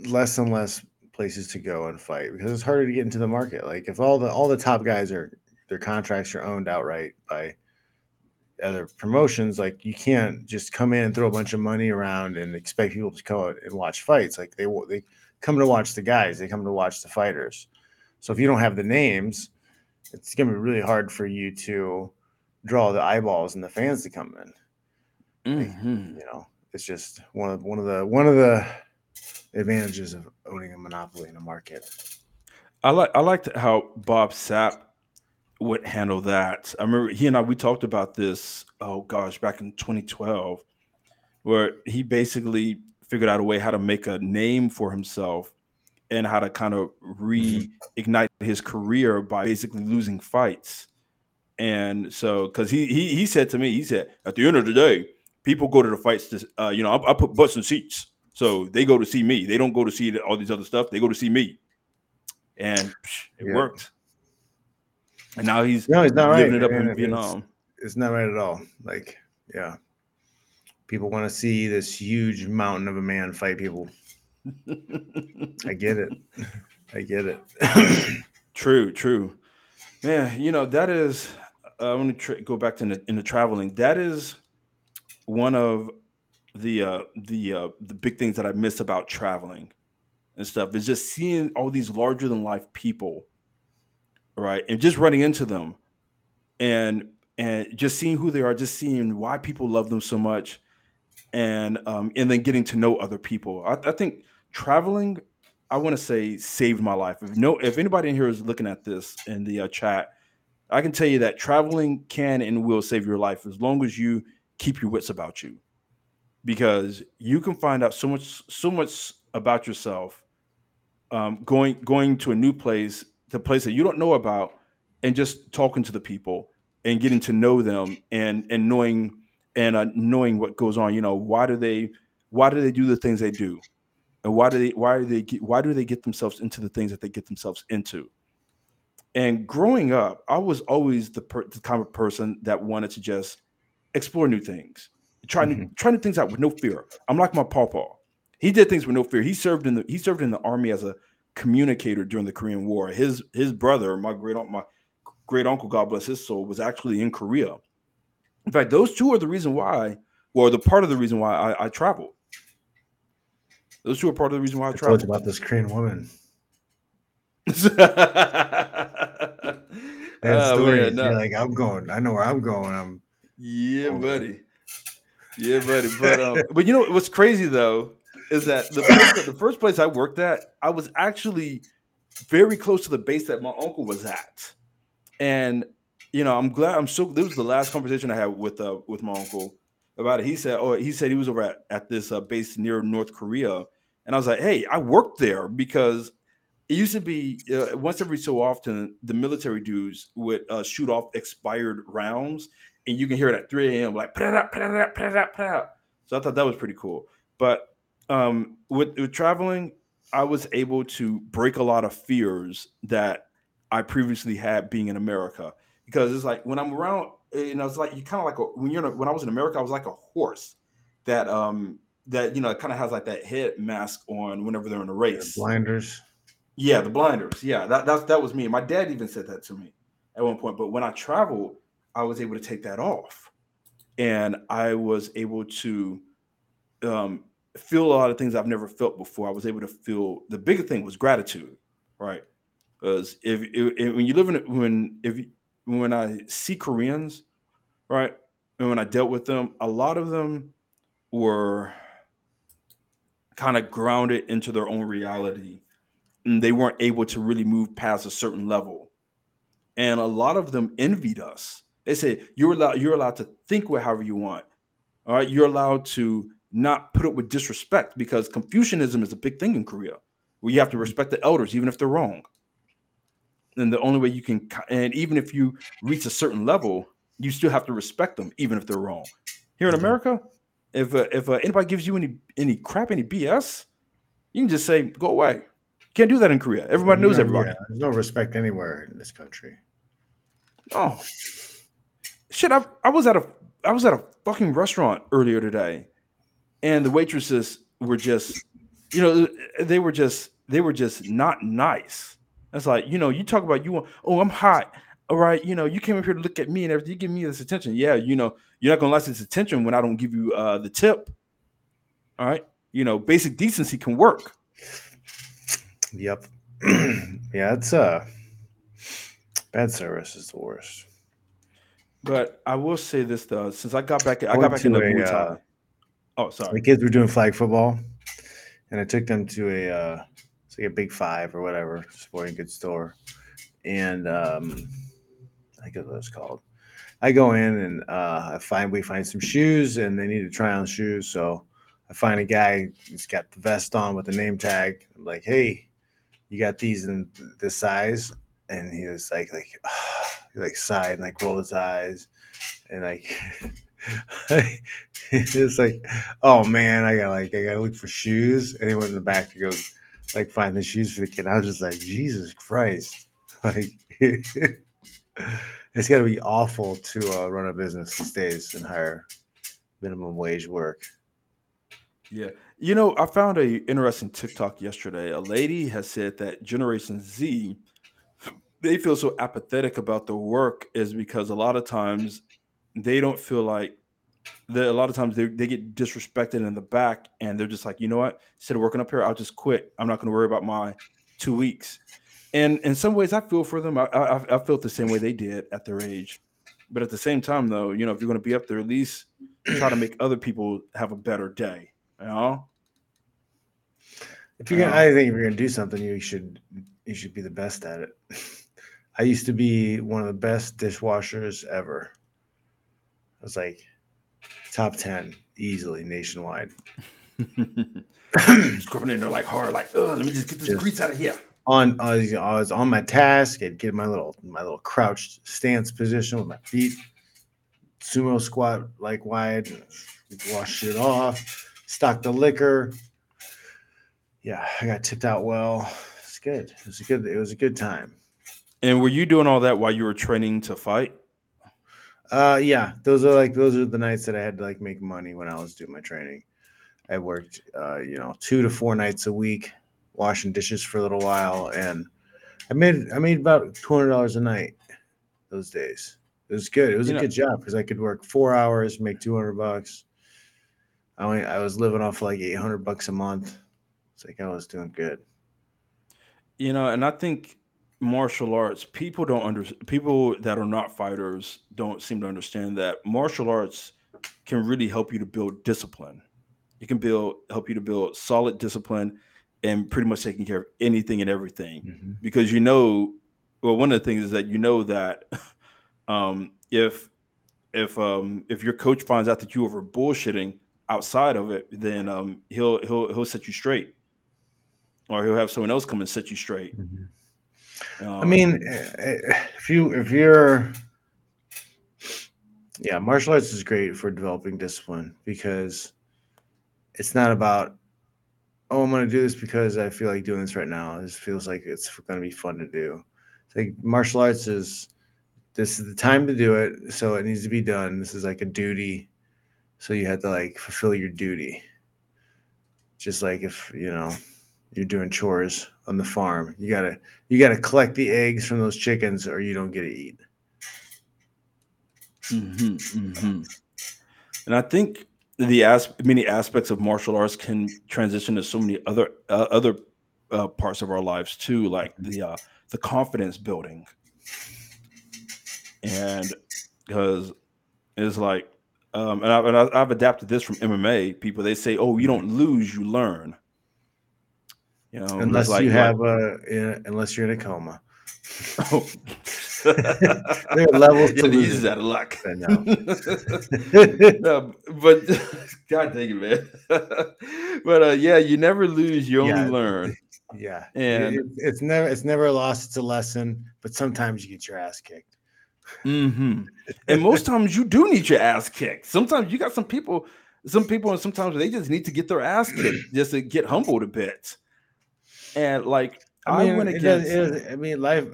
less and less places to go and fight because it's harder to get into the market. Like if all the all the top guys are, their contracts are owned outright by other promotions. Like you can't just come in and throw a bunch of money around and expect people to come out and watch fights. Like they they come to watch the guys, they come to watch the fighters. So if you don't have the names, it's going to be really hard for you to draw the eyeballs and the fans to come in. Mm-hmm. Like, you know, it's just one of one of the one of the advantages of owning a monopoly in a market. I like I liked how Bob Sapp would handle that. I remember he and I, we talked about this, oh gosh, back in twenty twelve, where he basically figured out a way how to make a name for himself and how to kind of reignite his career by basically losing fights. And so, because he, he he said to me, he said, at the end of the day, people go to the fights to, uh, you know, I, I put butts in seats. So they go to see me. They don't go to see all these other stuff. They go to see me. And psh, it yeah. worked. And now he's no, it's not living right. it up I mean, in Vietnam. It's, it's not right at all. Like, yeah. People want to see this huge mountain of a man fight people. I get it. I get it. True, true. Man, you know, that is, I want to tra- go back to in the, in the traveling. That is one of the uh the uh the big things that I miss about traveling and stuff is just seeing all these larger than life people, right? And just running into them and and just seeing who they are, just seeing why people love them so much, and um and then getting to know other people. I, I think traveling, I want to say, saved my life. If no if anybody in here is looking at this in the uh, chat, I can tell you that traveling can and will save your life as long as you keep your wits about you. Because you can find out so much, so much about yourself, um, going going to a new place, the place that you don't know about, and just talking to the people and getting to know them and and knowing and uh, knowing what goes on. You know, why do they why do they do the things they do, and why do they why are they why do they get themselves into the things that they get themselves into? And growing up, I was always the, per- the kind of person that wanted to just explore new things. Trying mm-hmm. to trying to things out with no fear. I'm like my pawpaw. He did things with no fear. He served in the he served in the army as a communicator during the Korean War. His his brother, my great my great uncle, God bless his soul, was actually in Korea. In fact, those two are the reason why, or the part of the reason why I, I traveled. Those two are part of the reason why I, I traveled. Told you about this Korean woman. That story, oh, man, no. Like I'm going. I know where I'm going. I'm yeah, going. buddy. Yeah, buddy. But um, but you know what's crazy though is that the first, the first place I worked at, I was actually very close to the base that my uncle was at, and you know, I'm glad. I'm so. This was the last conversation I had with uh, with my uncle about it. He said, "Oh, he said he was over at, at this uh, base near North Korea," and I was like, "Hey, I worked there because." It used to be uh, once every so often, the military dudes would uh, shoot off expired rounds, and you can hear it at three a.m. like, put it out, put it out, put it out, put it out. So I thought that was pretty cool. But um, with, with traveling, I was able to break a lot of fears that I previously had being in America, because it's like when I'm around, you know, it's like you kind of like a, when you're in a, when I was in America, I was like a horse that um, that you know kind of has like that head mask on whenever they're in a race, blinders. Yeah, the blinders. Yeah, that, that that was me. My dad even said that to me at one point. But when I traveled, I was able to take that off, and I was able to um, feel a lot of things I've never felt before. I was able to feel the bigger thing was gratitude, right? Because if, if, if when you live in when if when I see Koreans, right, and when I dealt with them, a lot of them were kind of grounded into their own reality. And they weren't able to really move past a certain level. And a lot of them envied us. They said, you're allowed, you're allowed to think with however you want. All right. You're allowed to not put up with disrespect, because Confucianism is a big thing in Korea, where you have to respect the elders, even if they're wrong. And the only way you can, and even if you reach a certain level, you still have to respect them, even if they're wrong. Here in America, if uh, if uh, anybody gives you any, any crap, any B S, you can just say, go away. Can't do that in Korea. Everybody knows no, everybody. Yeah. There's no respect anywhere in this country. Oh shit! I I was at a I was at a fucking restaurant earlier today, and the waitresses were just, you know, they were just they were just not nice. That's like, you know, you talk about you want, oh, I'm hot. All right, you know, you came up here to look at me and everything. You give me this attention. Yeah, you know, you're not gonna like this attention when I don't give you uh, the tip. All right, you know, basic decency can work. Yep. Yeah, it's uh bad service is the worst. But I will say this though, since I got back, I got back into Muay Thai. Oh, sorry. The kids were doing flag football, and I took them to a uh, it's like a Big Five or whatever sporting goods store, and um, I think that's what it's called. I go in and uh, I find we find some shoes, and they need to try on shoes, so I find a guy who's got the vest on with the name tag. I'm like, hey. You got these in this size, and he was like, like, oh, he like sighed and like rolled his eyes, and like, it's like, oh man, I got like, I gotta look for shoes. And he went in the back to go, like, find the shoes for the kid. I was just like, Jesus Christ, like, it's gotta be awful to uh, run a business these days and hire minimum wage work. Yeah. You know, I found a interesting TikTok yesterday. A lady has said that Generation Z, they feel so apathetic about the work is because a lot of times they don't feel like that. A lot of times they, they get disrespected in the back, and they're just like, you know what? Instead of working up here, I'll just quit. I'm not going to worry about my two weeks. And in some ways, I feel for them. I, I I felt the same way they did at their age. But at the same time, though, you know, if you're going to be up there, at least try to make other people have a better day. You know? If you're gonna, I think if you're gonna do something, you should you should be the best at it. I used to be one of the best dishwashers ever. I was like top ten easily nationwide. Scrubbing in there like hard, like, oh, let me just get this just grease out of here. On I was, I was on my task. I'd get my little my little crouched stance position with my feet, sumo squat like wide, wash it off. Stock the liquor. Yeah, I got tipped out well. It's good. It was a good. It was a good time. And were you doing all that while you were training to fight? Uh, yeah. Those are like those are the nights that I had to like make money when I was doing my training. I worked, uh, you know, two to four nights a week, washing dishes for a little while, and I made I made about two hundred dollars a night those days. It was good. It was you a know, good job because I could work four hours, make two hundred bucks. I only, I was living off like eight hundred bucks a month. It's like I was doing good. You know, and I think martial arts, people don't under people that are not fighters don't seem to understand that martial arts can really help you to build discipline. It can build help you to build solid discipline and pretty much taking care of anything and everything. Mm-hmm. Because you know, well, one of the things is that you know that Um, if if um, if your coach finds out that you were bullshitting outside of it, then um, he'll he'll he'll set you straight, or he'll have someone else come and set you straight. Mm-hmm. um, I mean, if you if you're yeah, martial arts is great for developing discipline, because it's not about, oh, I'm going to do this because I feel like doing this right now. It just feels like it's going to be fun to do. It's like martial arts is, this is the time to do it, so it needs to be done. This is like a duty, so you have to like fulfill your duty. Just like if, you know, you're doing chores on the farm, you gotta you gotta collect the eggs from those chickens, or you don't get to eat. Mm-hmm, mm-hmm. And I think the as- many aspects of martial arts can transition to so many other uh, other uh, parts of our lives too, like the uh, the confidence building. And because it's like, um, and, I, and I, I've adapted this from M M A people. They say, "Oh, you don't lose, you learn." You know, unless like, you have like, a, in, unless you're in a coma. Oh. There are levels to lose. He's out of luck. I know. No, but God dang it, man. But uh, yeah, you never lose. You only yeah. learn. Yeah, and it, it's never it's never a loss. It's a lesson. But sometimes you get your ass kicked. Mm-hmm. And most times you do need your ass kicked. Sometimes you got some people, some people, and sometimes they just need to get their ass kicked just to get humbled a bit. And like I, mean, I went against. It does, it does, I mean, life,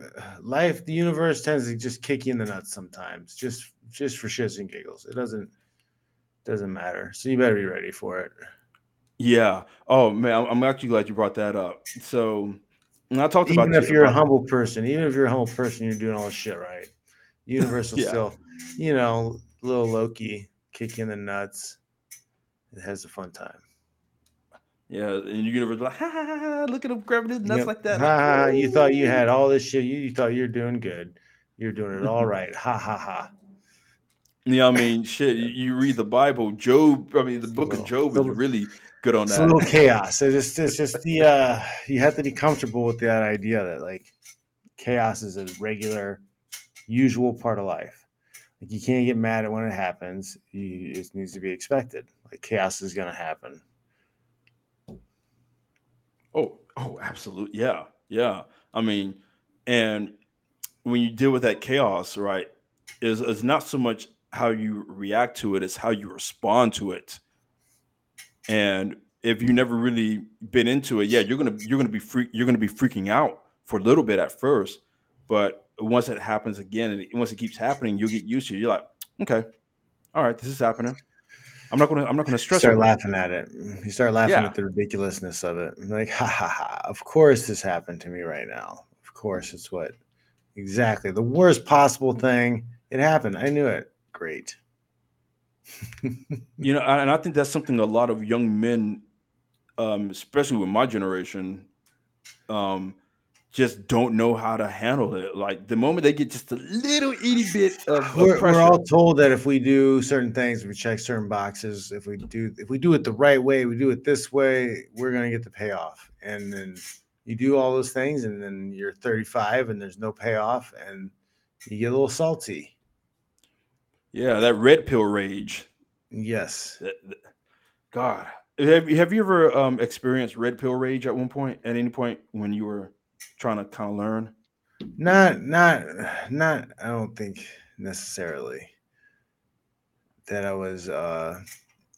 life, the universe tends to just kick you in the nuts sometimes, just just for shits and giggles. It doesn't doesn't matter. So you better be ready for it. Yeah. Oh man, I'm actually glad you brought that up. So and I talked even about even if you're a humble person, even if you're a humble person, you're doing all this shit right. Universal yeah. still, you know, little Loki kicking the nuts. It has a fun time. Yeah, and the universe like, ha, ha, ha, ha, look at him grabbing his nuts yep. like that. Ha, ha, like, you thought you had all this shit. You, you thought you're doing good. You're doing it all right. Ha, ha, ha. Yeah, I mean, shit, you, you read the Bible. Job, I mean, the book little, of Job little, is really good on it's that. It's a little chaos. It's just, it's just the, uh, you have to be comfortable with that idea that, like, chaos is a regular usual part of life. Like, you can't get mad at when it happens. You, it needs to be expected. Like, chaos is going to happen. Oh, oh, absolutely. Yeah. Yeah. I mean, and when you deal with that chaos, right, is is not so much how you react to it, it's how you respond to it. And if you never really been into it, yeah, you're going to you're going to be freak, you're going to be freaking out for a little bit at first, but once it happens again, and once it keeps happening, you'll get used to it. You're like, okay, all right, this is happening. I'm not gonna. I'm not gonna stress. You start laughing at it. You start laughing yeah. at the ridiculousness of it. I'm like, ha ha ha! Of course, this happened to me right now. Of course, it's what exactly the worst possible thing. It happened. I knew it. Great. You know, and I think that's something a lot of young men, um, especially with my generation, um, just don't know how to handle it. Like the moment they get just a little itty bit of we're, pressure. We're all told that if we do certain things, we check certain boxes, if we do if we do it the right way, we do it this way, we're gonna get the payoff. And then you do all those things, and then you're thirty-five and there's no payoff, and you get a little salty. Yeah, that red pill rage. Yes. God. Have, have you ever um, experienced red pill rage at one point, at any point when you were trying to kind of learn? Not, not, not, I don't think necessarily that I was uh,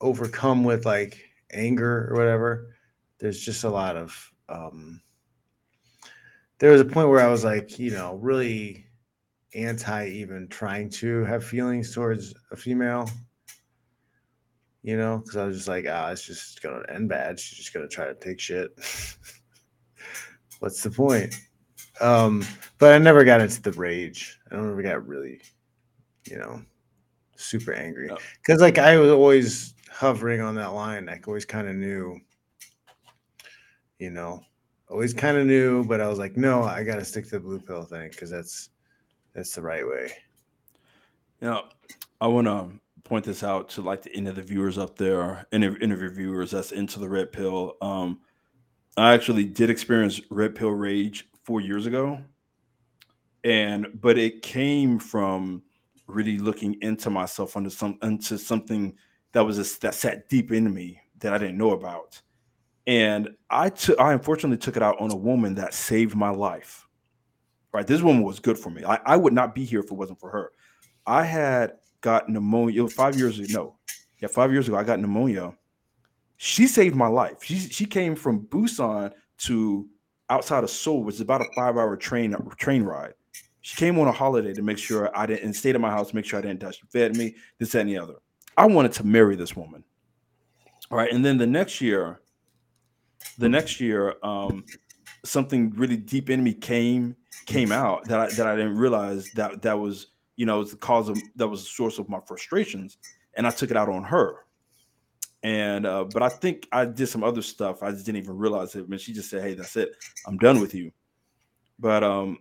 overcome with like anger or whatever. There's just a lot of, um, there was a point where I was like, you know, really anti even trying to have feelings towards a female, you know, because I was just like, ah, it's just going to end bad. She's just going to try to take shit. What's the point? Um, but I never got into the rage. I never got really, you know, super angry. Because, like, I was always hovering on that line. I always kind of knew, you know, always kind of knew. But I was like, no, I got to stick to the blue pill thing because that's that's the right way. You know, I want to point this out to, like, the end of the viewers up there, any of your viewers that's into the red pill. Um I actually did experience red pill rage four years ago, and but it came from really looking into myself, under some into something that was just, that sat deep in me that I didn't know about. And I took, I unfortunately took it out on a woman that saved my life. Right, this woman was good for me. I, I would not be here if it wasn't for her. I had got pneumonia five years ago. No, yeah, five years ago I got pneumonia. She saved my life. She she came from Busan to outside of Seoul, which is about a five-hour train train ride. She came on a holiday to make sure I didn't, and stayed at my house to make sure I didn't die. She fed me, this, that, and the other. I wanted to marry this woman. All right, and then the next year, the next year, um, something really deep in me came came out that I, that I didn't realize that that was, you know, it was the cause of, that was the source of my frustrations, and I took it out on her. And uh, but I think I did some other stuff. I just didn't even realize it. I mean, she just said, "Hey, that's it. I'm done with you." But um,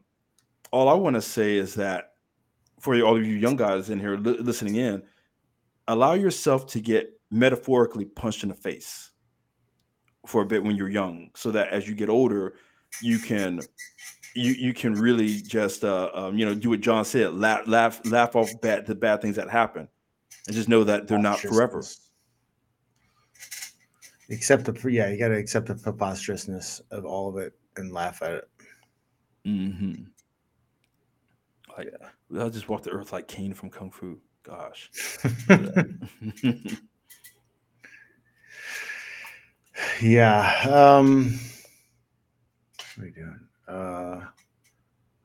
all I want to say is that for all of you young guys in here li- listening in, allow yourself to get metaphorically punched in the face for a bit when you're young, so that as you get older, you can you you can really just uh, um, you know, do what John said: laugh laugh laugh off bad, the bad things that happen, and just know that they're not forever. Accept the yeah, you gotta accept the preposterousness of all of it and laugh at it. Mm-hmm. Like, yeah. I just walk the earth like Kane from Kung Fu. Gosh. yeah. Um, what are we doing? Uh,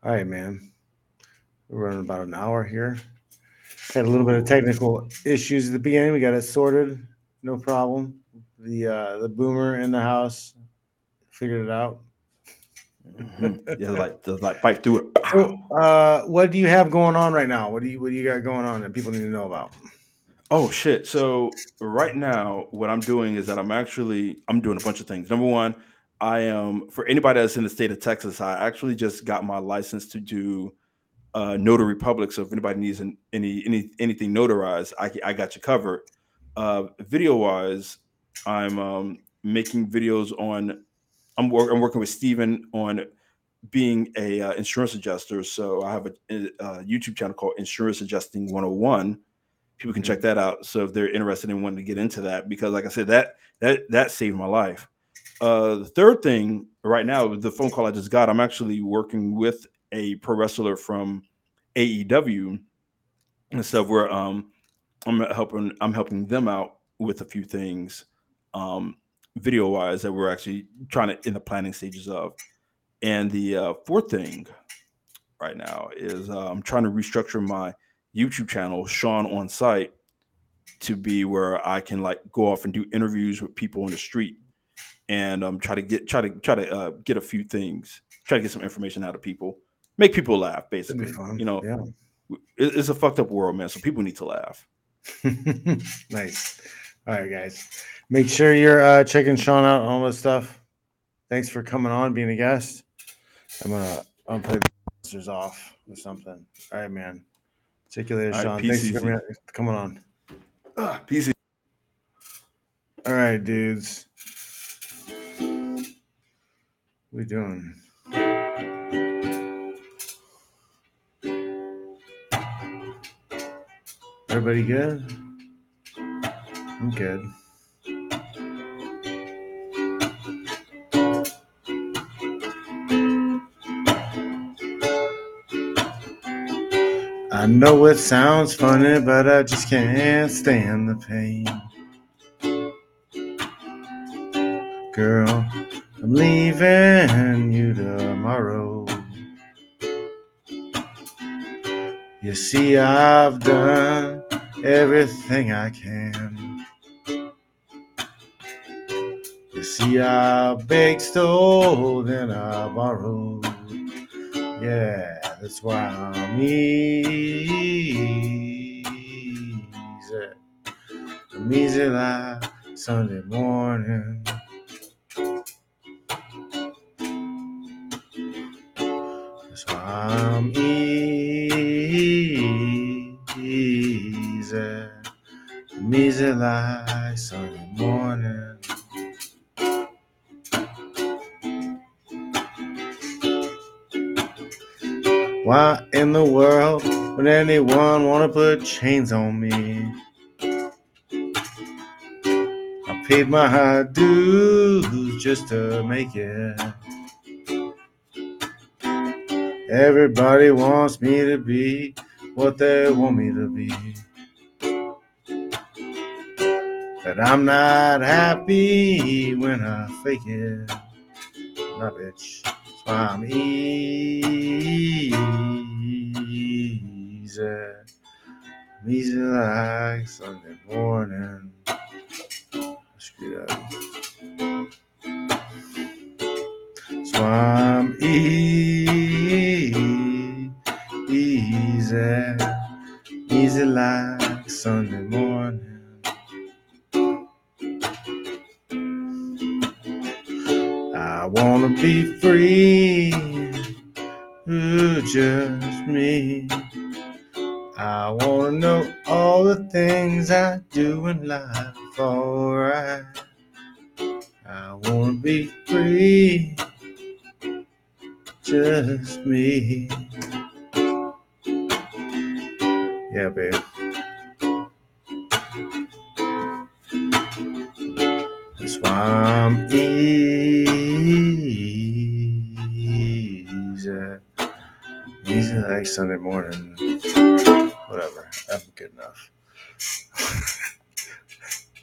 all right, man. We're running about an hour here. Had a little bit of technical issues at the beginning. We got it sorted. No problem. The uh, the boomer in the house figured it out. Mm-hmm. Yeah, like the, like fight through it. So, uh, what do you have going on right now? What do you what do you got going on that people need to know about? Oh shit! So right now, what I'm doing is that I'm actually I'm doing a bunch of things. Number one, I am for anybody that's in the state of Texas, I actually just got my license to do uh, notary public. So if anybody needs an, any any anything notarized, I I got you covered. Uh, video wise. I'm um, making videos on. I'm, work, I'm working with Steven on being a uh, insurance adjuster. So I have a, a YouTube channel called Insurance Adjusting one oh one. People can check that out. So if they're interested in wanting to get into that, because like I said, that that that saved my life. Uh, the third thing right now, the phone call I just got, I'm actually working with a pro wrestler from A E W and stuff. Where um, I'm helping I'm helping them out with a few things. Um, video wise that we're actually trying to in the planning stages of. And the uh, fourth thing right now is uh, I'm trying to restructure my YouTube channel, Sean On Site, to be where I can like go off and do interviews with people on the street and um, try to get, try to, try to uh, get a few things, try to get some information out of people, make people laugh basically, you know, yeah. It's a fucked up world, man. So people need to laugh. Nice. All right, guys. Make sure you're uh, checking Sean out on all this stuff. Thanks for coming on, being a guest. I'm gonna I'm gonna play the monsters off or something. All right, man. Take you later, Sean. Right, thanks for coming, coming on. Uh, P C. All right, dudes. What we doing? Everybody good? I'm good. I know it sounds funny, but I just can't stand the pain. Girl, I'm leaving you tomorrow. You see, I've done everything I can. You see, I begged, stole, then I borrowed. Yeah, that's why I'm easy. I'm easy like Sunday morning. That's why I'm easy. I'm easy like Sunday morning. Why in the world Would anyone want to put chains on me? I paid my high dues just to make it. Everybody wants me to be what they want me to be. But I'm not happy when I fake it. Nah, bitch. That's why I'm easy. I'm easy like Sunday morning. Screw that. That's why I'm easy. Easy like Sunday morning. I wanna be free, ooh, just me. I wanna know all the things I do in life, alright. I wanna be free, just me. Yeah, babe. That's why I'm easy, easy like Sunday morning. Whatever, I'm good enough.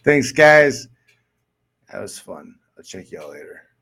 Thanks, guys. That was fun. I'll check y'all later.